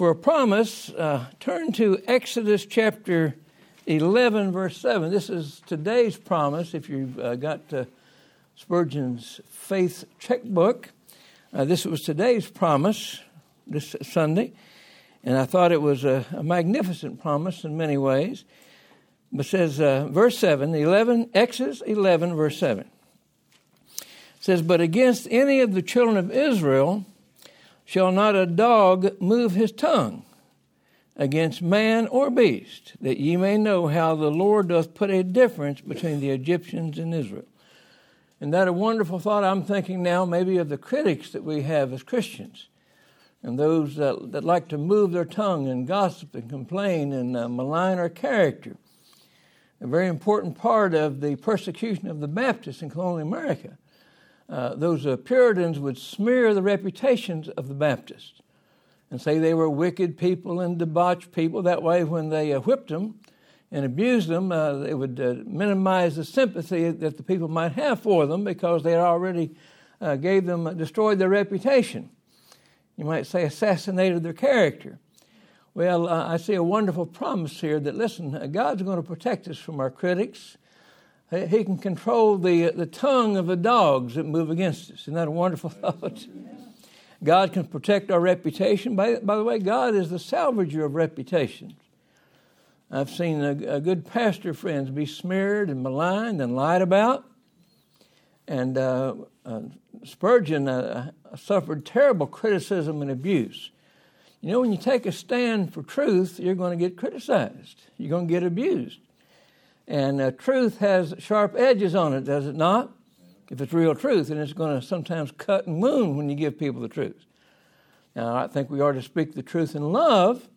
For a promise, turn to Exodus chapter 11, verse 7. This is today's promise. If you've got Spurgeon's faith checkbook, this was today's promise this Sunday. And I thought it was a magnificent promise in many ways. But it says, verse 7, Exodus 11, verse 7. It says, "But against any of the children of Israel shall not a dog move his tongue against man or beast, that ye may know how the Lord doth put a difference between the Egyptians and Israel." And that a wonderful thought. I'm thinking now maybe of the critics that we have as Christians, and those that like to move their tongue and gossip and complain and malign our character. A very important part of the persecution of the Baptists in colonial America. Those Puritans would smear the reputations of the Baptists and say they were wicked people and debauched people. That way, when they whipped them and abused them, it would minimize the sympathy that the people might have for them, because they had already destroyed their reputation. You might say assassinated their character. Well, I see a wonderful promise here that, listen, God's going to protect us from our critics. He can control the tongue of the dogs that move against us. Isn't that a wonderful thought? God can protect our reputation. By the way, God is the salvager of reputations. I've seen a good pastor friends be smeared and maligned and lied about. And Spurgeon suffered terrible criticism and abuse. You know, when you take a stand for truth, you're going to get criticized. You're going to get abused. And truth has sharp edges on it, does it not? If it's real truth, and it's going to sometimes cut and wound when you give people the truth. Now, I think we are to speak the truth in love,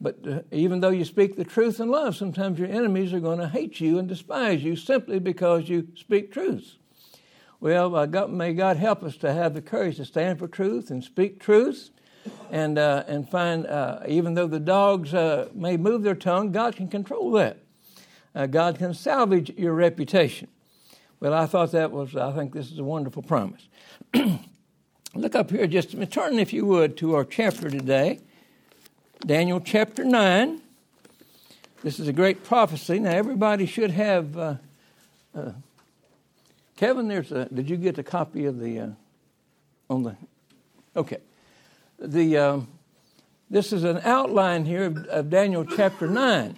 but even though you speak the truth in love, sometimes your enemies are going to hate you and despise you simply because you speak truth. Well, may God help us to have the courage to stand for truth and speak truth. And find, even though the dogs may move their tongue, God can control that. God can salvage your reputation. Well, I think this is a wonderful promise. Look up here just a minute. Turn, if you would, to our chapter today, Daniel chapter 9. This is a great prophecy. Now, everybody should have... Kevin, did you get a copy of the... Okay. This is an outline here of Daniel chapter 9.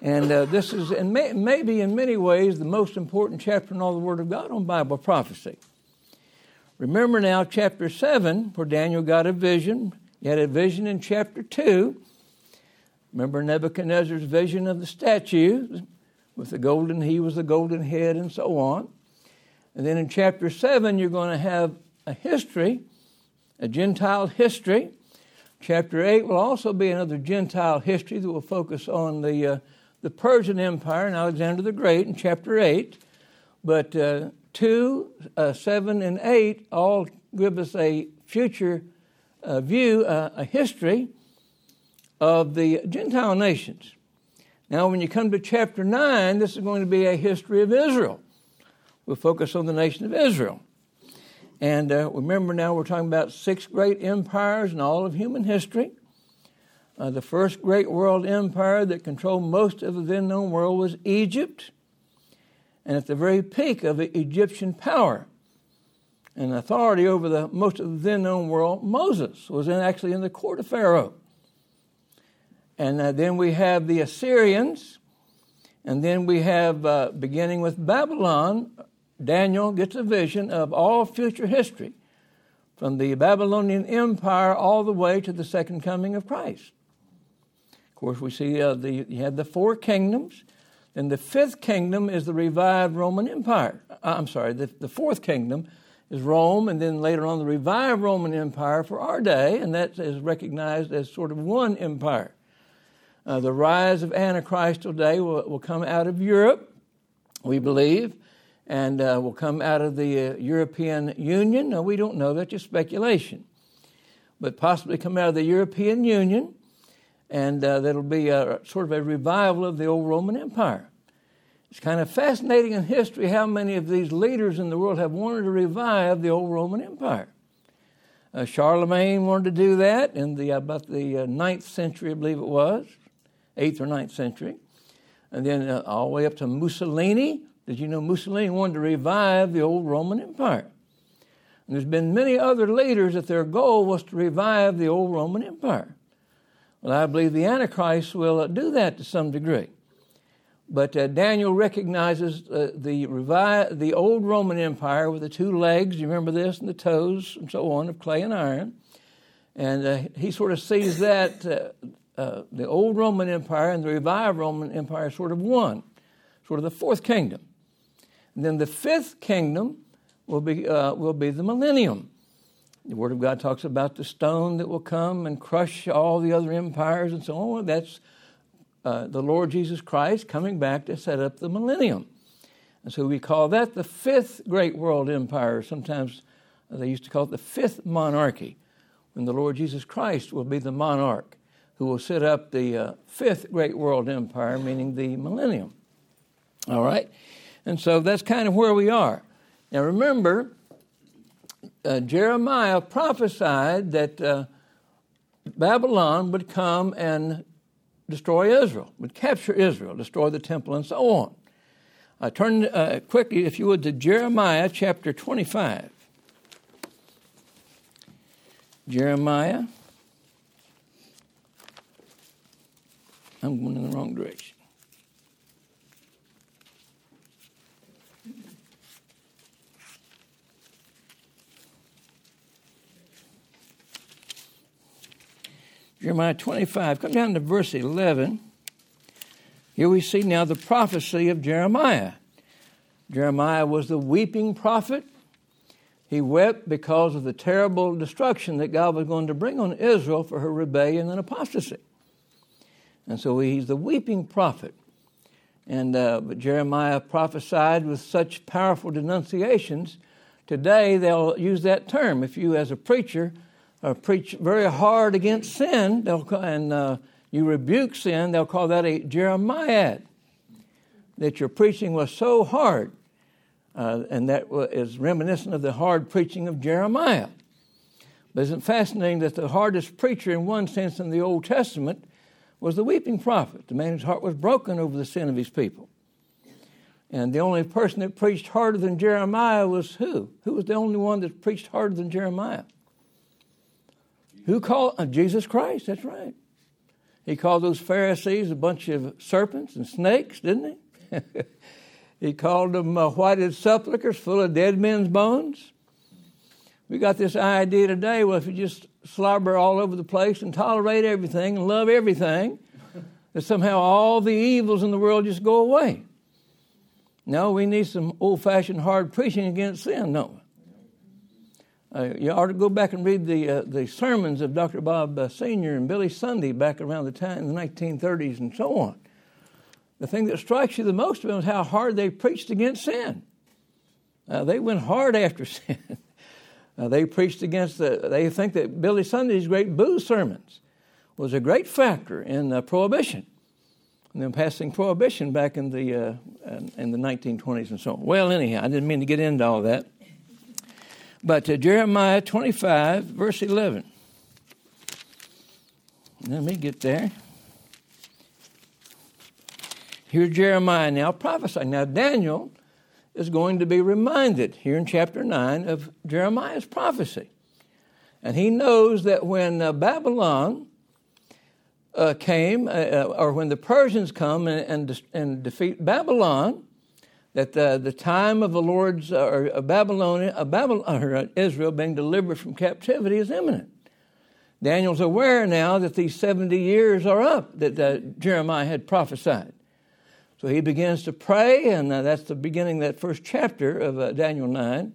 And this is, and maybe in many ways, the most important chapter in all the Word of God on Bible prophecy. Remember now chapter 7, where Daniel got a vision. He had a vision in chapter 2. Remember Nebuchadnezzar's vision of the statue with the golden head, and so on. And then in chapter 7, you're going to have a history, a Gentile history. Chapter 8 will also be another Gentile history that will focus on the Persian Empire and Alexander the Great in chapter 8. But 2, 7, and 8 all give us a future view, a history of the Gentile nations. Now, when you come to chapter 9, this is going to be a history of Israel. We'll focus on the nation of Israel. And remember now we're talking about 6 great empires in all of human history. The first great world empire that controlled most of the then known world was Egypt. And at the very peak of Egyptian power and authority over most of the then known world, Moses was actually in the court of Pharaoh. And then we have the Assyrians. And then we have, beginning with Babylon, Daniel gets a vision of all future history from the Babylonian Empire all the way to the second coming of Christ. Of course, we see you had the 4 kingdoms, and the 5th kingdom is the revived Roman Empire. The 4th kingdom is Rome, and then later on the revived Roman Empire for our day, and that is recognized as sort of one empire. The rise of Antichrist today will come out of Europe, we believe, and will come out of the European Union. No, we don't know. That's just speculation. But possibly come out of the European Union, and that'll be sort of a revival of the old Roman Empire. It's kind of fascinating in history how many of these leaders in the world have wanted to revive the old Roman Empire. Charlemagne wanted to do that in the about the 9th century, I believe it was, 8th or 9th century. And then all the way up to Mussolini. Did you know Mussolini wanted to revive the old Roman Empire? And there's been many other leaders that their goal was to revive the old Roman Empire. Well, I believe the Antichrist will do that to some degree. But Daniel recognizes the old Roman Empire with the two legs, you remember this, and the toes and so on of clay and iron. And he sort of sees that the old Roman Empire and the revived Roman Empire sort of one, sort of the fourth kingdom. And then the fifth kingdom will be the millennium. The Word of God talks about the stone that will come and crush all the other empires and so on. That's the Lord Jesus Christ coming back to set up the millennium. And so we call that the fifth great world empire. Sometimes they used to call it the fifth monarchy, when the Lord Jesus Christ will be the monarch who will set up the fifth great world empire, meaning the millennium. All right? And so that's kind of where we are. Now remember, Jeremiah prophesied that Babylon would come and destroy Israel, would capture Israel, destroy the temple and so on. Turn quickly, if you would, to Jeremiah chapter 25. Jeremiah. I'm going in the wrong direction. Jeremiah 25, come down to verse 11. Here we see now the prophecy of Jeremiah. Jeremiah was the weeping prophet. He wept because of the terrible destruction that God was going to bring on Israel for her rebellion and apostasy. And so he's the weeping prophet. And but Jeremiah prophesied with such powerful denunciations. Today they'll use that term. If you as a preacher preach very hard against sin, you rebuke sin, they'll call that a Jeremiad, that your preaching was so hard, and that is reminiscent of the hard preaching of Jeremiah. But isn't it fascinating that the hardest preacher in one sense in the Old Testament was the weeping prophet, the man whose heart was broken over the sin of his people. And the only person that preached harder than Jeremiah was who? Who was the only one that preached harder than Jeremiah? Who called Jesus Christ? That's right. He called those Pharisees a bunch of serpents and snakes, didn't he? He called them whited sepulchres full of dead men's bones. We got this idea today, well, if you just slobber all over the place and tolerate everything and love everything, that somehow all the evils in the world just go away. No, we need some old-fashioned hard preaching against sin, don't we? You ought to go back and read the sermons of Dr. Bob Sr. and Billy Sunday back around the time in the 1930s and so on. The thing that strikes you the most about is how hard they preached against sin. They went hard after sin. They preached against they think that Billy Sunday's great booze sermons was a great factor in prohibition, and then passing prohibition back in the 1920s and so on. Well, anyhow, I didn't mean to get into all that. But Jeremiah 25, verse 11. Let me get there. Here's Jeremiah now prophesying. Now, Daniel is going to be reminded here in chapter 9 of Jeremiah's prophecy. And he knows that when Babylon came, or when the Persians come and defeat Babylon, that the time of the Lord's Israel being delivered from captivity is imminent. Daniel's aware now that these 70 years are up that Jeremiah had prophesied. So he begins to pray, and that's the beginning of that first chapter of Daniel 9.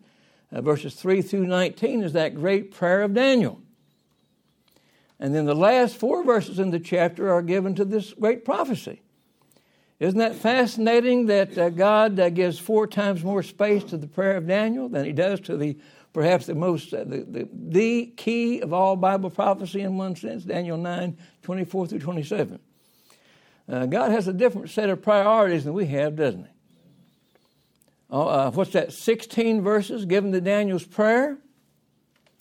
Verses 3 through 19 is that great prayer of Daniel. And then the last four verses in the chapter are given to this great prophecy. Isn't that fascinating that God gives four times more space to the prayer of Daniel than he does to the key of all Bible prophecy in one sense, Daniel 9, 24 through 27. God has a different set of priorities than we have, doesn't he? What's that, 16 verses given to Daniel's prayer?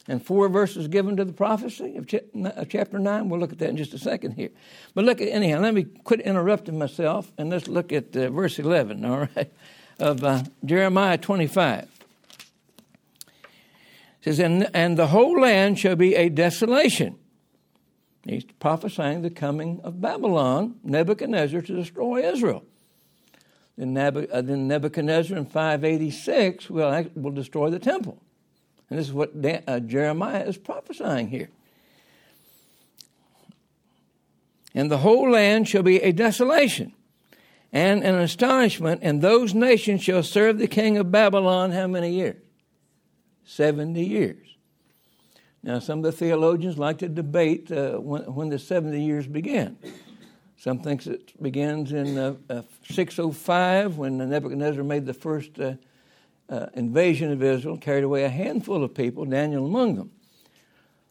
And four verses given to the prophecy of chapter 9. We'll look at that in just a second here. But look at, anyhow, let me quit interrupting myself, and let's look at verse 11, all right, of Jeremiah 25. It says, and the whole land shall be a desolation. He's prophesying the coming of Babylon, Nebuchadnezzar, to destroy Israel. Then Nebuchadnezzar in 586 will destroy the temple. And this is what Jeremiah is prophesying here. And the whole land shall be a desolation and an astonishment, and those nations shall serve the king of Babylon how many years? 70 years. Now, some of the theologians like to debate when the 70 years began. Some think it begins in 605 when Nebuchadnezzar made the first invasion of Israel, carried away a handful of people, Daniel among them.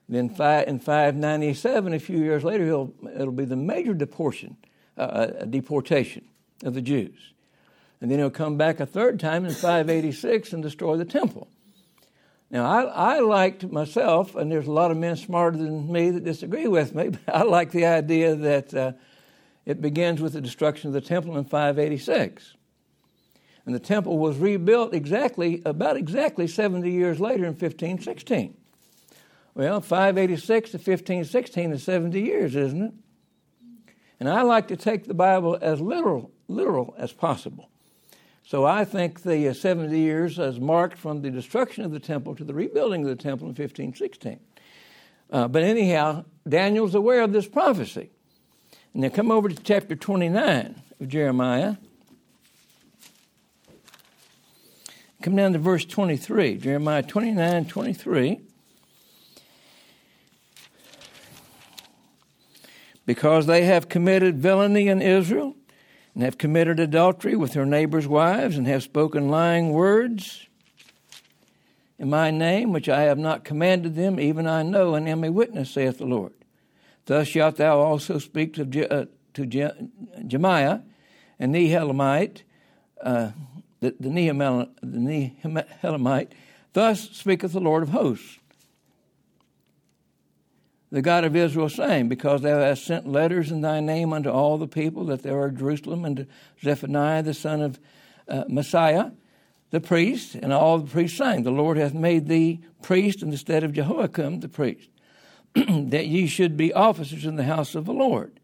Then in 597, a few years later, it'll be the major deportation of the Jews. And then he'll come back a third time in 586 and destroy the temple. Now, I liked myself, and there's a lot of men smarter than me that disagree with me, but I like the idea that it begins with the destruction of the temple in 586. And the temple was rebuilt about exactly 70 years later in 1516. Well, 586 to 1516 is 70 years, isn't it? And I like to take the Bible as literal as possible. So I think the 70 years is marked from the destruction of the temple to the rebuilding of the temple in 1516. But anyhow, Daniel's aware of this prophecy. Now come over to chapter 29 of Jeremiah. Come down to verse 23, Jeremiah 29, 23. Because they have committed villainy in Israel and have committed adultery with their neighbors' wives and have spoken lying words in my name, which I have not commanded them, even I know and am a witness, saith the Lord. Thus shalt thou also speak to Jeremiah and Nehelamite, the Nehelamite, thus speaketh the Lord of hosts, the God of Israel, saying, because thou hast sent letters in thy name unto all the people that there are in Jerusalem, and to Zephaniah the son of Messiah, the priest, and all the priests, saying, the Lord hath made thee priest in the stead of Jehoiakim the priest, that ye should be officers in the house of the Lord,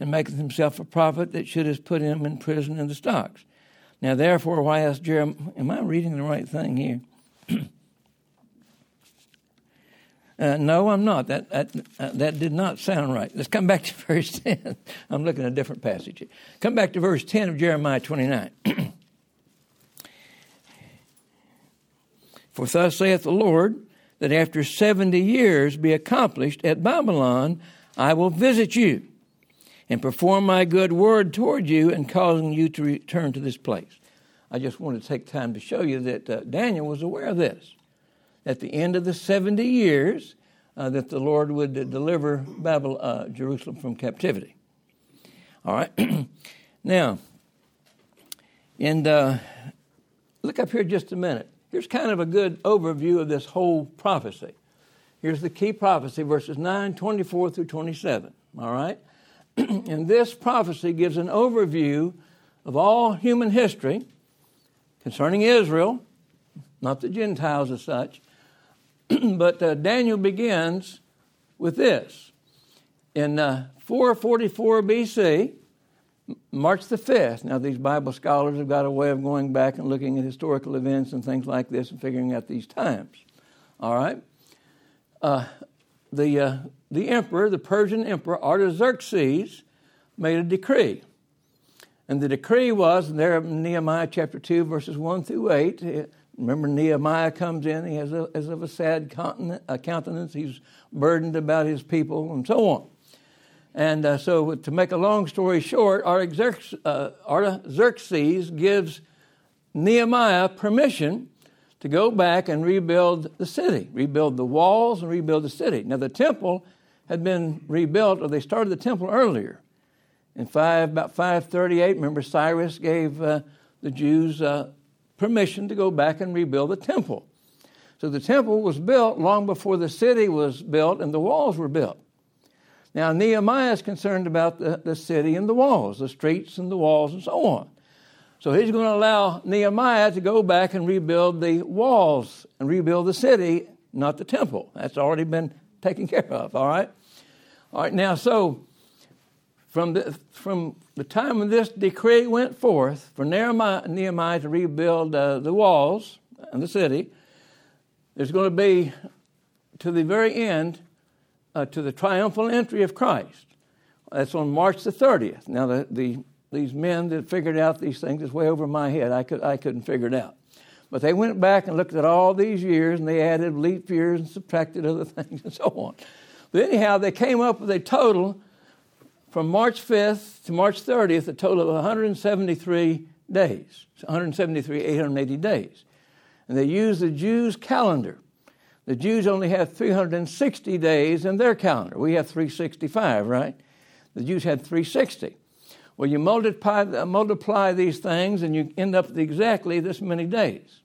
and maketh himself a prophet that should have put him in prison in the stocks. Now, therefore, why ask Jeremiah? Am I reading the right thing here? No, I'm not. That did not sound right. Let's come back to verse 10. I'm looking at a different passage here. Come back to verse 10 of Jeremiah 29. For thus saith the Lord, that after 70 years be accomplished at Babylon, I will visit you, and perform my good word toward you, and causing you to return to this place. I just want to take time to show you that Daniel was aware of this. At the end of the 70 years, that the Lord would deliver Jerusalem from captivity. All right. Now, and look up here just a minute. Here's kind of a good overview of this whole prophecy. Here's the key prophecy, verses 9, 24 through 27. All right. And this prophecy gives an overview of all human history concerning Israel, not the Gentiles as such, but Daniel begins with this. In 444 BC, March the 5th, now these Bible scholars have got a way of going back and looking at historical events and things like this and figuring out these times, all right? The emperor, the Persian emperor, Artaxerxes, made a decree. And the decree was, and there in Nehemiah chapter 2, verses 1 through 8, remember Nehemiah comes in, he has as of a sad countenance, he's burdened about his people and so on. And so to make a long story short, Artaxerxes gives Nehemiah permission to go back and rebuild the city, rebuild the walls and rebuild the city. Now, the temple had been rebuilt, or they started the temple earlier. In about 538, remember, Cyrus gave the Jews permission to go back and rebuild the temple. So the temple was built long before the city was built and the walls were built. Now, Nehemiah is concerned about the city and the walls, the streets and the walls and so on. So he's going to allow Nehemiah to go back and rebuild the walls and rebuild the city, not the temple. That's already been taken care of, all right? All right, now, so from the time when this decree went forth for Nehemiah to rebuild the walls and the city, there's going to be, to the very end, to the triumphal entry of Christ. That's on March the 30th. Now, these men that figured out these things is way over my head. I couldn't figure it out. But they went back and looked at all these years, and they added leap years and subtracted other things and so on. But anyhow, they came up with a total from March 5th to March 30th, a total of 173 days, 880 days. And they used the Jews' calendar. The Jews only have 360 days in their calendar. We have 365, right? The Jews had 360. Well, you multiply these things and you end up with exactly this many days.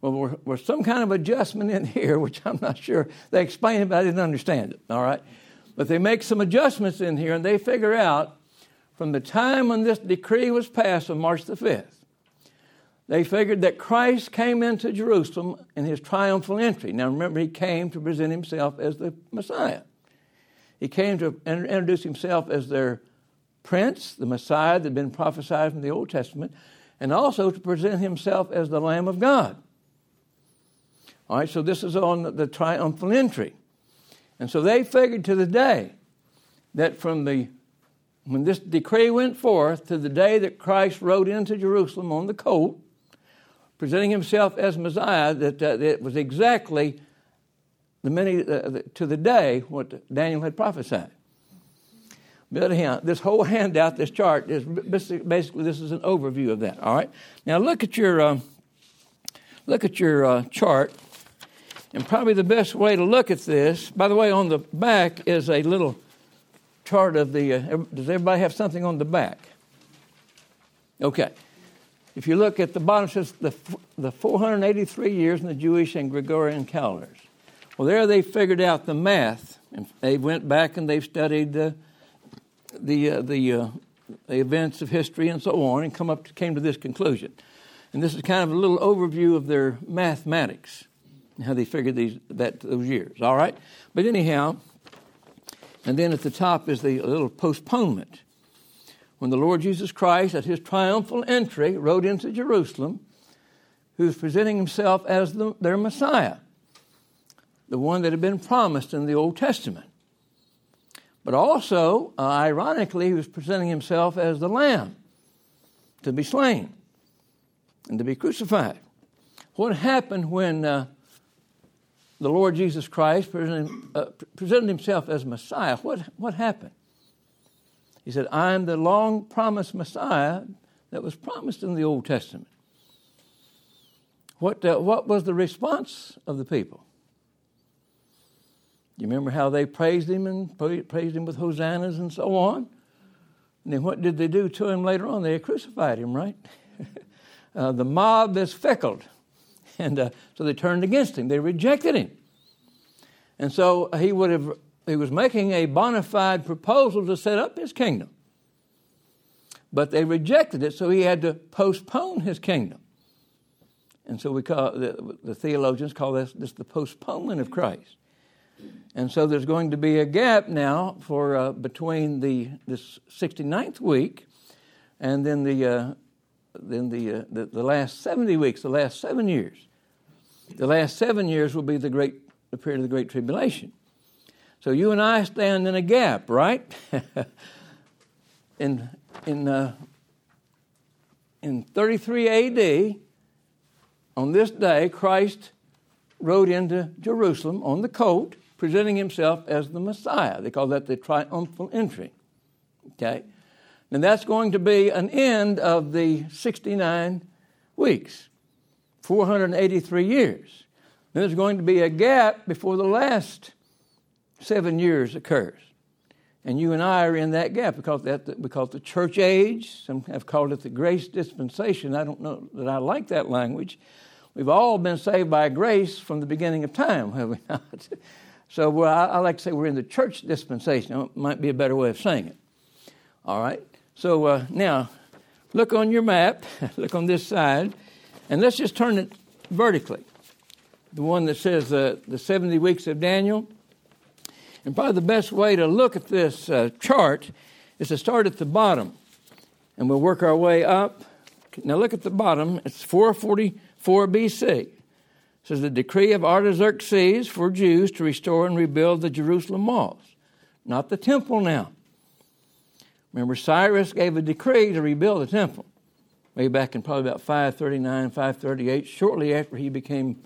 Well, we're some kind of adjustment in here, which I'm not sure. They explained it, but I didn't understand it, all right? But they make some adjustments in here, and they figure out from the time when this decree was passed on March the 5th, they figured that Christ came into Jerusalem in his triumphal entry. Now, remember, he came to present himself as the Messiah. He came to introduce himself as their prince, the Messiah that had been prophesied from the Old Testament, and also to present himself as the Lamb of God. All right, so this is on the triumphal entry. And so they figured to the day that from the when this decree went forth to the day that Christ rode into Jerusalem on the colt, presenting himself as Messiah, that it was exactly to the day what Daniel had prophesied. This whole handout, this chart, is basically this is an overview of that. All right. Now look at your chart, and probably the best way to look at this. By the way, on the back is a little chart of the. Does everybody have something on the back? Okay. If you look at the bottom, it says the 483 years in the Jewish and Gregorian calendars. Well, there they figured out the math, and they went back and they've studied the events of history and so on, and came to this conclusion. And this is kind of a little overview of their mathematics and how they figured those years. All right, but anyhow, and then at the top is the little postponement. When the Lord Jesus Christ, at his triumphal entry, rode into Jerusalem, who's presenting himself as their Messiah, the one that had been promised in the Old Testament. But also, ironically, he was presenting himself as the Lamb to be slain and to be crucified. What happened when the Lord Jesus Christ presented himself as Messiah? What happened? He said, I am the long-promised Messiah that was promised in the Old Testament. What was the response of the people? You remember how they praised him and praised him with hosannas and so on? And then what did they do to him later on? They crucified him, right? The mob is fickle. And so they turned against him. They rejected him. And so he was making a bona fide proposal to set up his kingdom. But they rejected it, so he had to postpone his kingdom. And so we call the theologians call this the postponement of Christ. And so there's going to be a gap now for between this 69th week and then the last 70 weeks, the last 7 years. The last 7 years will be the period of the Great Tribulation. So you and I stand in a gap, right? in 33 A.D., on this day, Christ rode into Jerusalem on the colt, presenting himself as the Messiah. They call that the triumphal entry, okay? And that's going to be an end of the 69 weeks, 483 years. Then there's going to be a gap before the last 7 years occurs. And you and I are in that gap because we call it the church age. Some have called it the grace dispensation. I don't know that I like that language. We've all been saved by grace from the beginning of time, have we not? So I like to say we're in the church dispensation. It might be a better way of saying it. All right. So now, look on your map. Look on this side. And let's just turn it vertically. The one that says the 70 weeks of Daniel. And probably the best way to look at this chart is to start at the bottom. And we'll work our way up. Now look at the bottom. It's 444 B.C. It says the decree of Artaxerxes for Jews to restore and rebuild the Jerusalem walls. Not the temple now. Remember, Cyrus gave a decree to rebuild the temple. Way back in probably about 539, 538, shortly after he became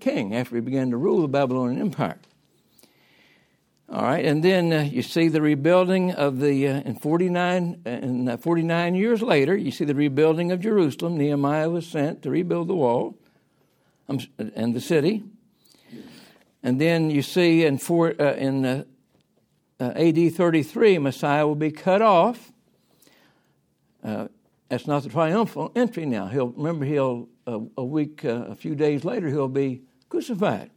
king, after he began to rule the Babylonian Empire. All right, and then you see the rebuilding of the, in 49 years later, you see the rebuilding of Jerusalem. Nehemiah was sent to rebuild the wall and the city. And then you see in A.D. 33, Messiah will be cut off. That's not the triumphal entry now. A few days later, he'll be crucified.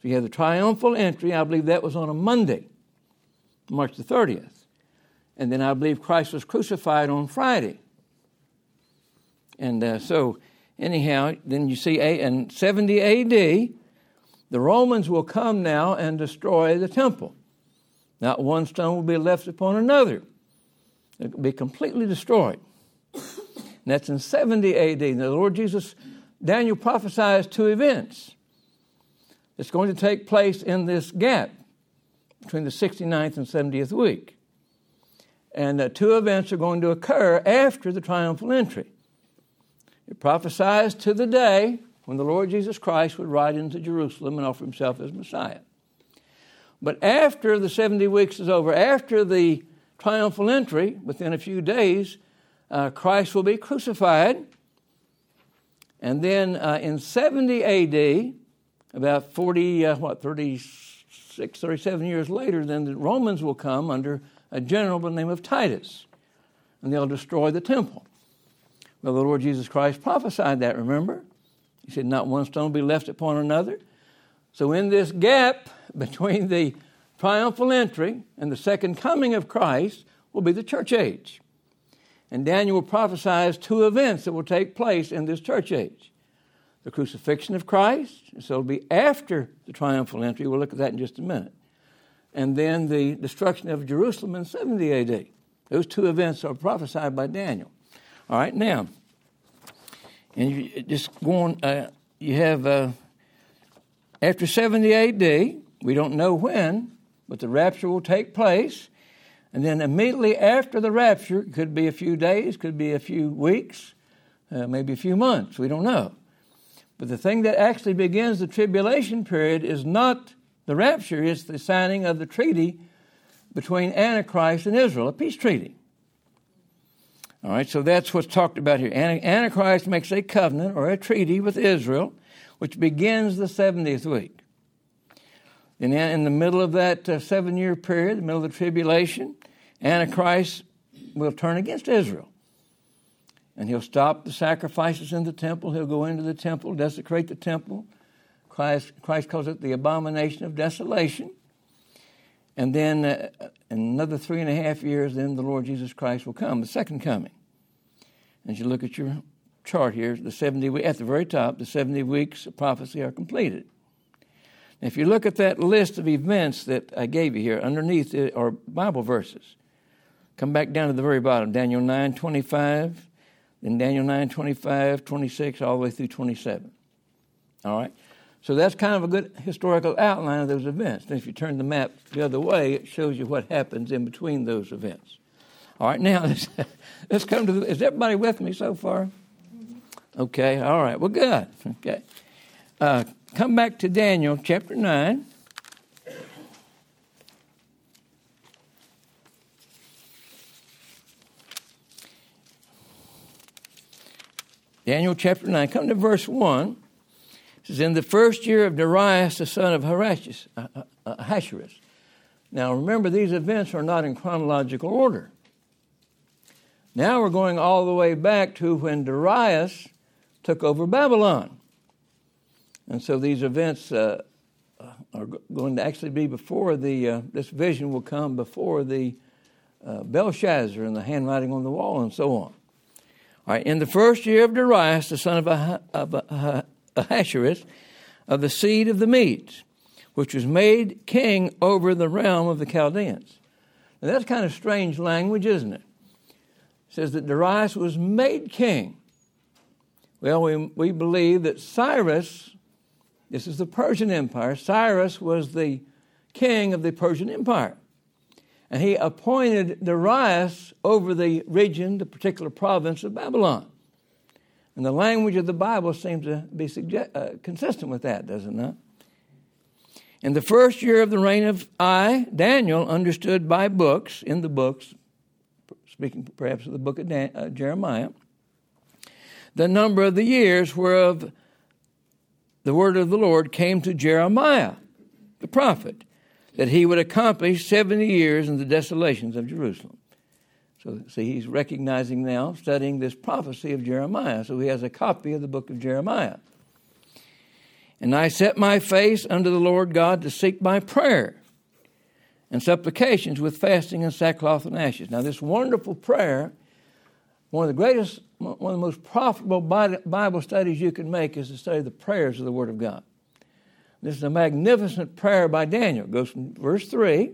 So you have the triumphal entry. I believe that was on a Monday, March the 30th. And then I believe Christ was crucified on Friday. And so anyhow, then you see in 70 A.D., the Romans will come now and destroy the temple. Not one stone will be left upon another. It will be completely destroyed. And that's in 70 A.D. Now, the Lord Jesus, Daniel prophesies two events. It's going to take place in this gap between the 69th and 70th week. And two events are going to occur after the triumphal entry. It prophesies to the day when the Lord Jesus Christ would ride into Jerusalem and offer himself as Messiah. But after the 70 weeks is over, after the triumphal entry, within a few days, Christ will be crucified. And then in 70 A.D., about 37 years later, then the Romans will come under a general by the name of Titus, and they'll destroy the temple. Well, the Lord Jesus Christ prophesied that, remember? He said, not one stone will be left upon another. So in this gap between the triumphal entry and the second coming of Christ will be the church age. And Daniel prophesies two events that will take place in this church age. The crucifixion of Christ, so it'll be after the triumphal entry. We'll look at that in just a minute. And then the destruction of Jerusalem in 70 AD. Those two events are prophesied by Daniel. All right, now, and you just go on, you have after 70 AD, we don't know when, but the rapture will take place. And then immediately after the rapture, it could be a few days, could be a few weeks, maybe a few months. We don't know. But the thing that actually begins the tribulation period is not the rapture, it's the signing of the treaty between Antichrist and Israel, a peace treaty. All right, so that's what's talked about here. Antichrist makes a covenant or a treaty with Israel, which begins the 70th week. And in the middle of that 7-year period, the middle of the tribulation, Antichrist will turn against Israel. And he'll stop the sacrifices in the temple. He'll go into the temple, desecrate the temple. Christ calls it the abomination of desolation. And then in another 3.5 years, then the Lord Jesus Christ will come, the second coming. And as you look at your chart here, at the very top, the 70 weeks of prophecy are completed. Now, if you look at that list of events that I gave you here, underneath are Bible verses. Come back down to the very bottom, Daniel 9:25. Then Daniel 9, 25, 26, all the way through 27. All right? So that's kind of a good historical outline of those events. Then if you turn the map the other way, it shows you what happens in between those events. All right, now, let's come to is everybody with me so far? Okay, all right, well, good. Okay. Come back to Daniel chapter 9. Daniel chapter 9, come to verse 1. It says, in the first year of Darius, the son of Ahasuerus. Now remember, these events are not in chronological order. Now we're going all the way back to when Darius took over Babylon. And so these events are going to actually be before the, this vision will come before the Belshazzar and the handwriting on the wall and so on. All right, in the first year of Darius, the son of Ahasuerus, of the seed of the Medes, which was made king over the realm of the Chaldeans. Now that's kind of strange language, isn't it? It says that Darius was made king. Well, we believe that Cyrus, this is the Persian Empire, Cyrus was the king of the Persian Empire. And he appointed Darius over the region, the particular province of Babylon. And the language of the Bible seems to be consistent with that, does it not? In the first year of the reign of Daniel understood by books, in the books, speaking perhaps of the book of Jeremiah, the number of the years whereof the word of the Lord came to Jeremiah, the prophet, that he would accomplish 70 years in the desolations of Jerusalem. So, see, he's recognizing now, studying this prophecy of Jeremiah. So he has a copy of the book of Jeremiah. And I set my face unto the Lord God to seek by prayer and supplications with fasting and sackcloth and ashes. Now, this wonderful prayer, one of the most profitable Bible studies you can make is to study the prayers of the Word of God. This is a magnificent prayer by Daniel. It goes from verse 3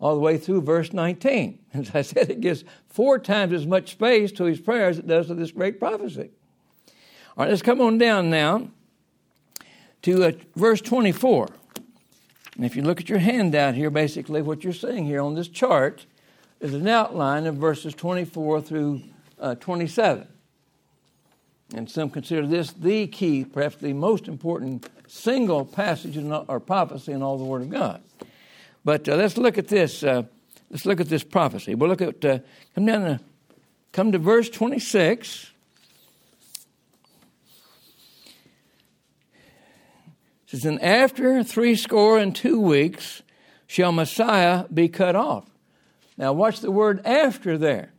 all the way through verse 19. As I said, it gives 4 times as much space to his prayer as it does to this great prophecy. All right, let's come on down now to verse 24. And if you look at your handout here, basically what you're seeing here on this chart is an outline of verses 24 through 27. And some consider this the key, perhaps the most important single passage or prophecy in all the Word of God. But let's look at this. Let's look at this prophecy. We'll look at come to verse 26. It says, "And after 62 weeks shall Messiah be cut off." Now watch the word "after" there.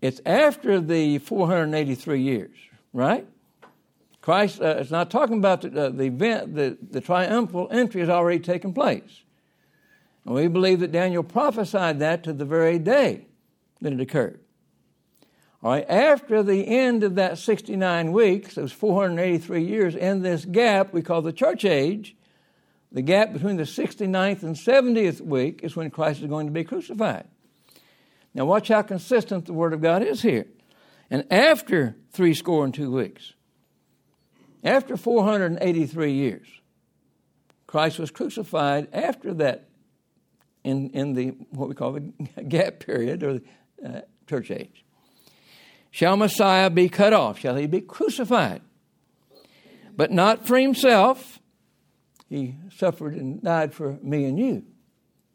It's after the 483 years, right? Christ, it's not talking about the event, the triumphal entry has already taken place. And we believe that Daniel prophesied that to the very day that it occurred. All right, after the end of that 69 weeks, those 483 years, in this gap we call the church age, the gap between the 69th and 70th week is when Christ is going to be crucified. Now watch how consistent the Word of God is here. And after 62 weeks, after 483 years, Christ was crucified after that in the what we call the gap period or the church age. Shall Messiah be cut off? Shall he be crucified? But not for himself. He suffered and died for me and you.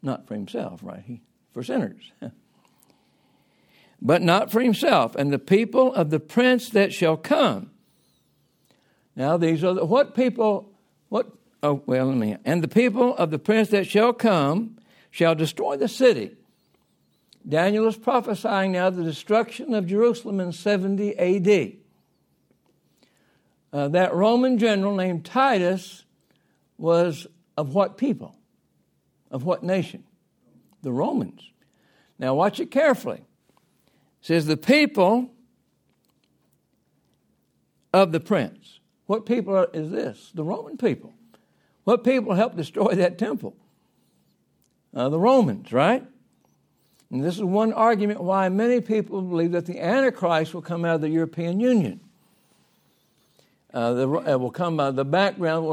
Not for himself, right? For sinners. But not for himself, and the people of the prince that shall come. Now these are and the people of the prince that shall come shall destroy the city. Daniel is prophesying now the destruction of Jerusalem in 70 A.D. That Roman general named Titus was of what people? Of what nation? The Romans. Now watch it carefully. It says the people of the prince. What people is this? The Roman people. What people helped destroy that temple? The Romans, right? And this is one argument why many people believe that the Antichrist will come out of the European Union. Will come out of the background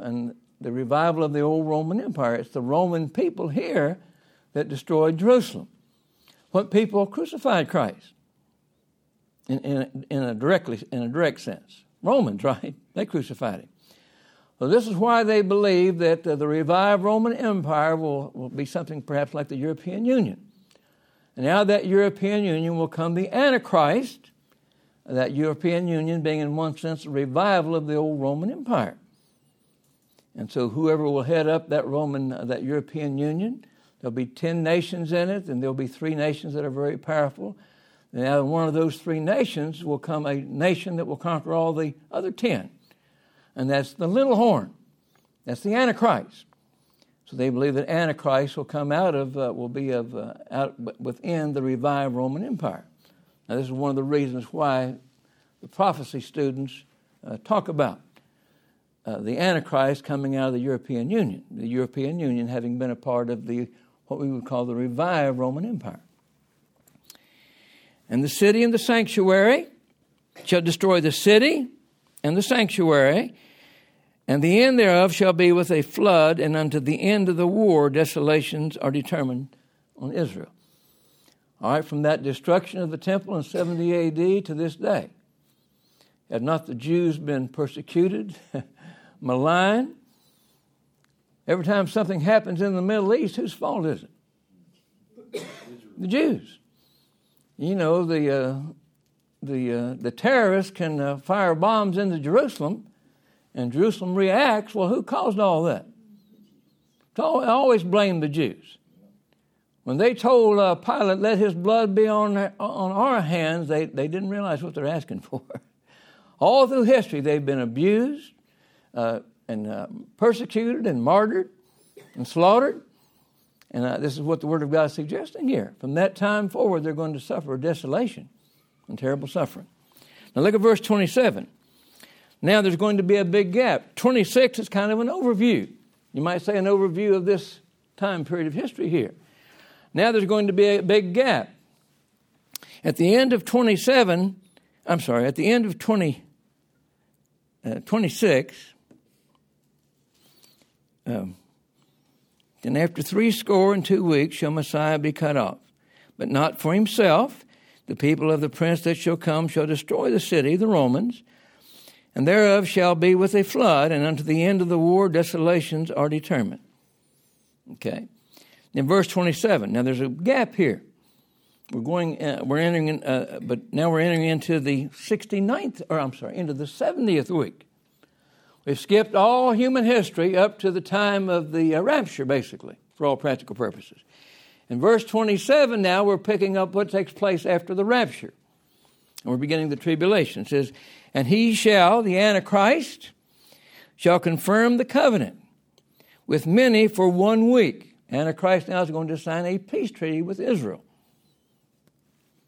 and the revival of the old Roman Empire. It's the Roman people here that destroyed Jerusalem. What people crucified Christ in a direct sense? Romans, right? They crucified him. Well, this is why they believe that the revived Roman Empire will be something perhaps like the European Union. And out of that European Union will come the Antichrist, that European Union being in one sense a revival of the old Roman Empire. And so whoever will head up that that European Union, there'll be 10 nations in it, and there'll be 3 nations that are very powerful. And out of one of those three nations will come a nation that will conquer all the other 10. And that's the little horn. That's the Antichrist. So they believe that Antichrist will come out of, within the revived Roman Empire. Now, this is one of the reasons why the prophecy students talk about the Antichrist coming out of the European Union. The European Union having been a part of the what we would call the revived Roman Empire. And the city and the sanctuary shall destroy the city and the sanctuary, and the end thereof shall be with a flood, and unto the end of the war desolations are determined on Israel. All right, from that destruction of the temple in 70 A.D. to this day, had not the Jews been persecuted, maligned, every time something happens in the Middle East, whose fault is it? The Jews. You know, the terrorists can fire bombs into Jerusalem, and Jerusalem reacts. Well, who caused all that? So I always blame the Jews. When they told Pilate, "Let his blood be on our hands," they didn't realize what they're asking for. All through history, they've been abused and persecuted and martyred and slaughtered. And this is what the Word of God is suggesting here. From that time forward, they're going to suffer desolation and terrible suffering. Now look at verse 27. Now there's going to be a big gap. 26 is kind of an overview. You might say an overview of this time period of history here. Now there's going to be a big gap. At the end of 26, and after 62 weeks shall Messiah be cut off, but not for himself. The people of the prince that shall come shall destroy the city, the Romans, and thereof shall be with a flood, and unto the end of the war desolations are determined. Okay. In verse 27, now there's a gap here. We're entering into the 70th week. We've skipped all human history up to the time of the rapture, basically, for all practical purposes. In verse 27 now, we're picking up what takes place after the rapture. And we're beginning the tribulation. It says, and he shall, the Antichrist, shall confirm the covenant with many for 1 week. Antichrist now is going to sign a peace treaty with Israel,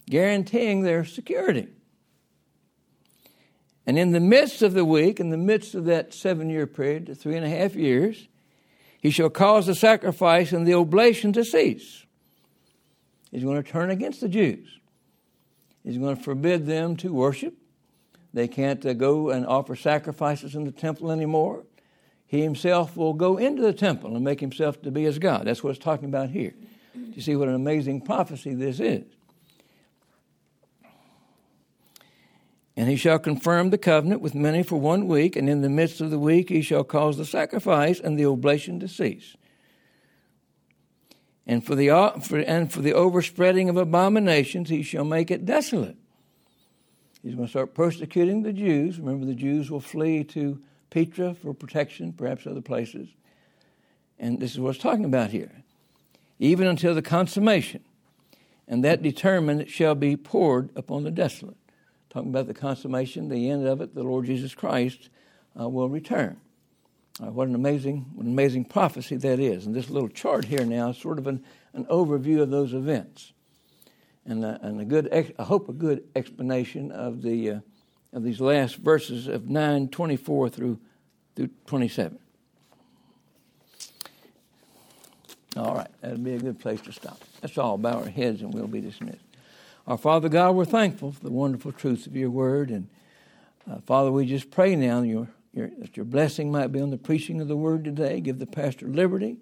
guaranteeing their security. And in the midst of the week, in the midst of that 7-year period, 3.5 years, he shall cause the sacrifice and the oblation to cease. He's going to turn against the Jews. He's going to forbid them to worship. They can't go and offer sacrifices in the temple anymore. He himself will go into the temple and make himself to be as God. That's what it's talking about here. You see what an amazing prophecy this is. And he shall confirm the covenant with many for 1 week, and in the midst of the week he shall cause the sacrifice and the oblation to cease. And for the overspreading of abominations he shall make it desolate. He's going to start persecuting the Jews. Remember, the Jews will flee to Petra for protection, perhaps other places. And this is what it's talking about here. Even until the consummation, and that determined shall be poured upon the desolate. Talking about the consummation, the end of it, the Lord Jesus Christ will return. What an amazing prophecy that is. And this little chart here now is sort of an overview of those events, and a good explanation of the of these last verses of 9:24 through 27. All right, that'd be a good place to stop. Let's all bow our heads and we'll be dismissed. Our Father God, we're thankful for the wonderful truth of your word. And Father, we just pray now that your blessing might be on the preaching of the word today. Give the pastor liberty.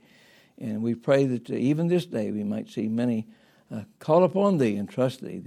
And we pray that even this day we might see many call upon thee and trust thee.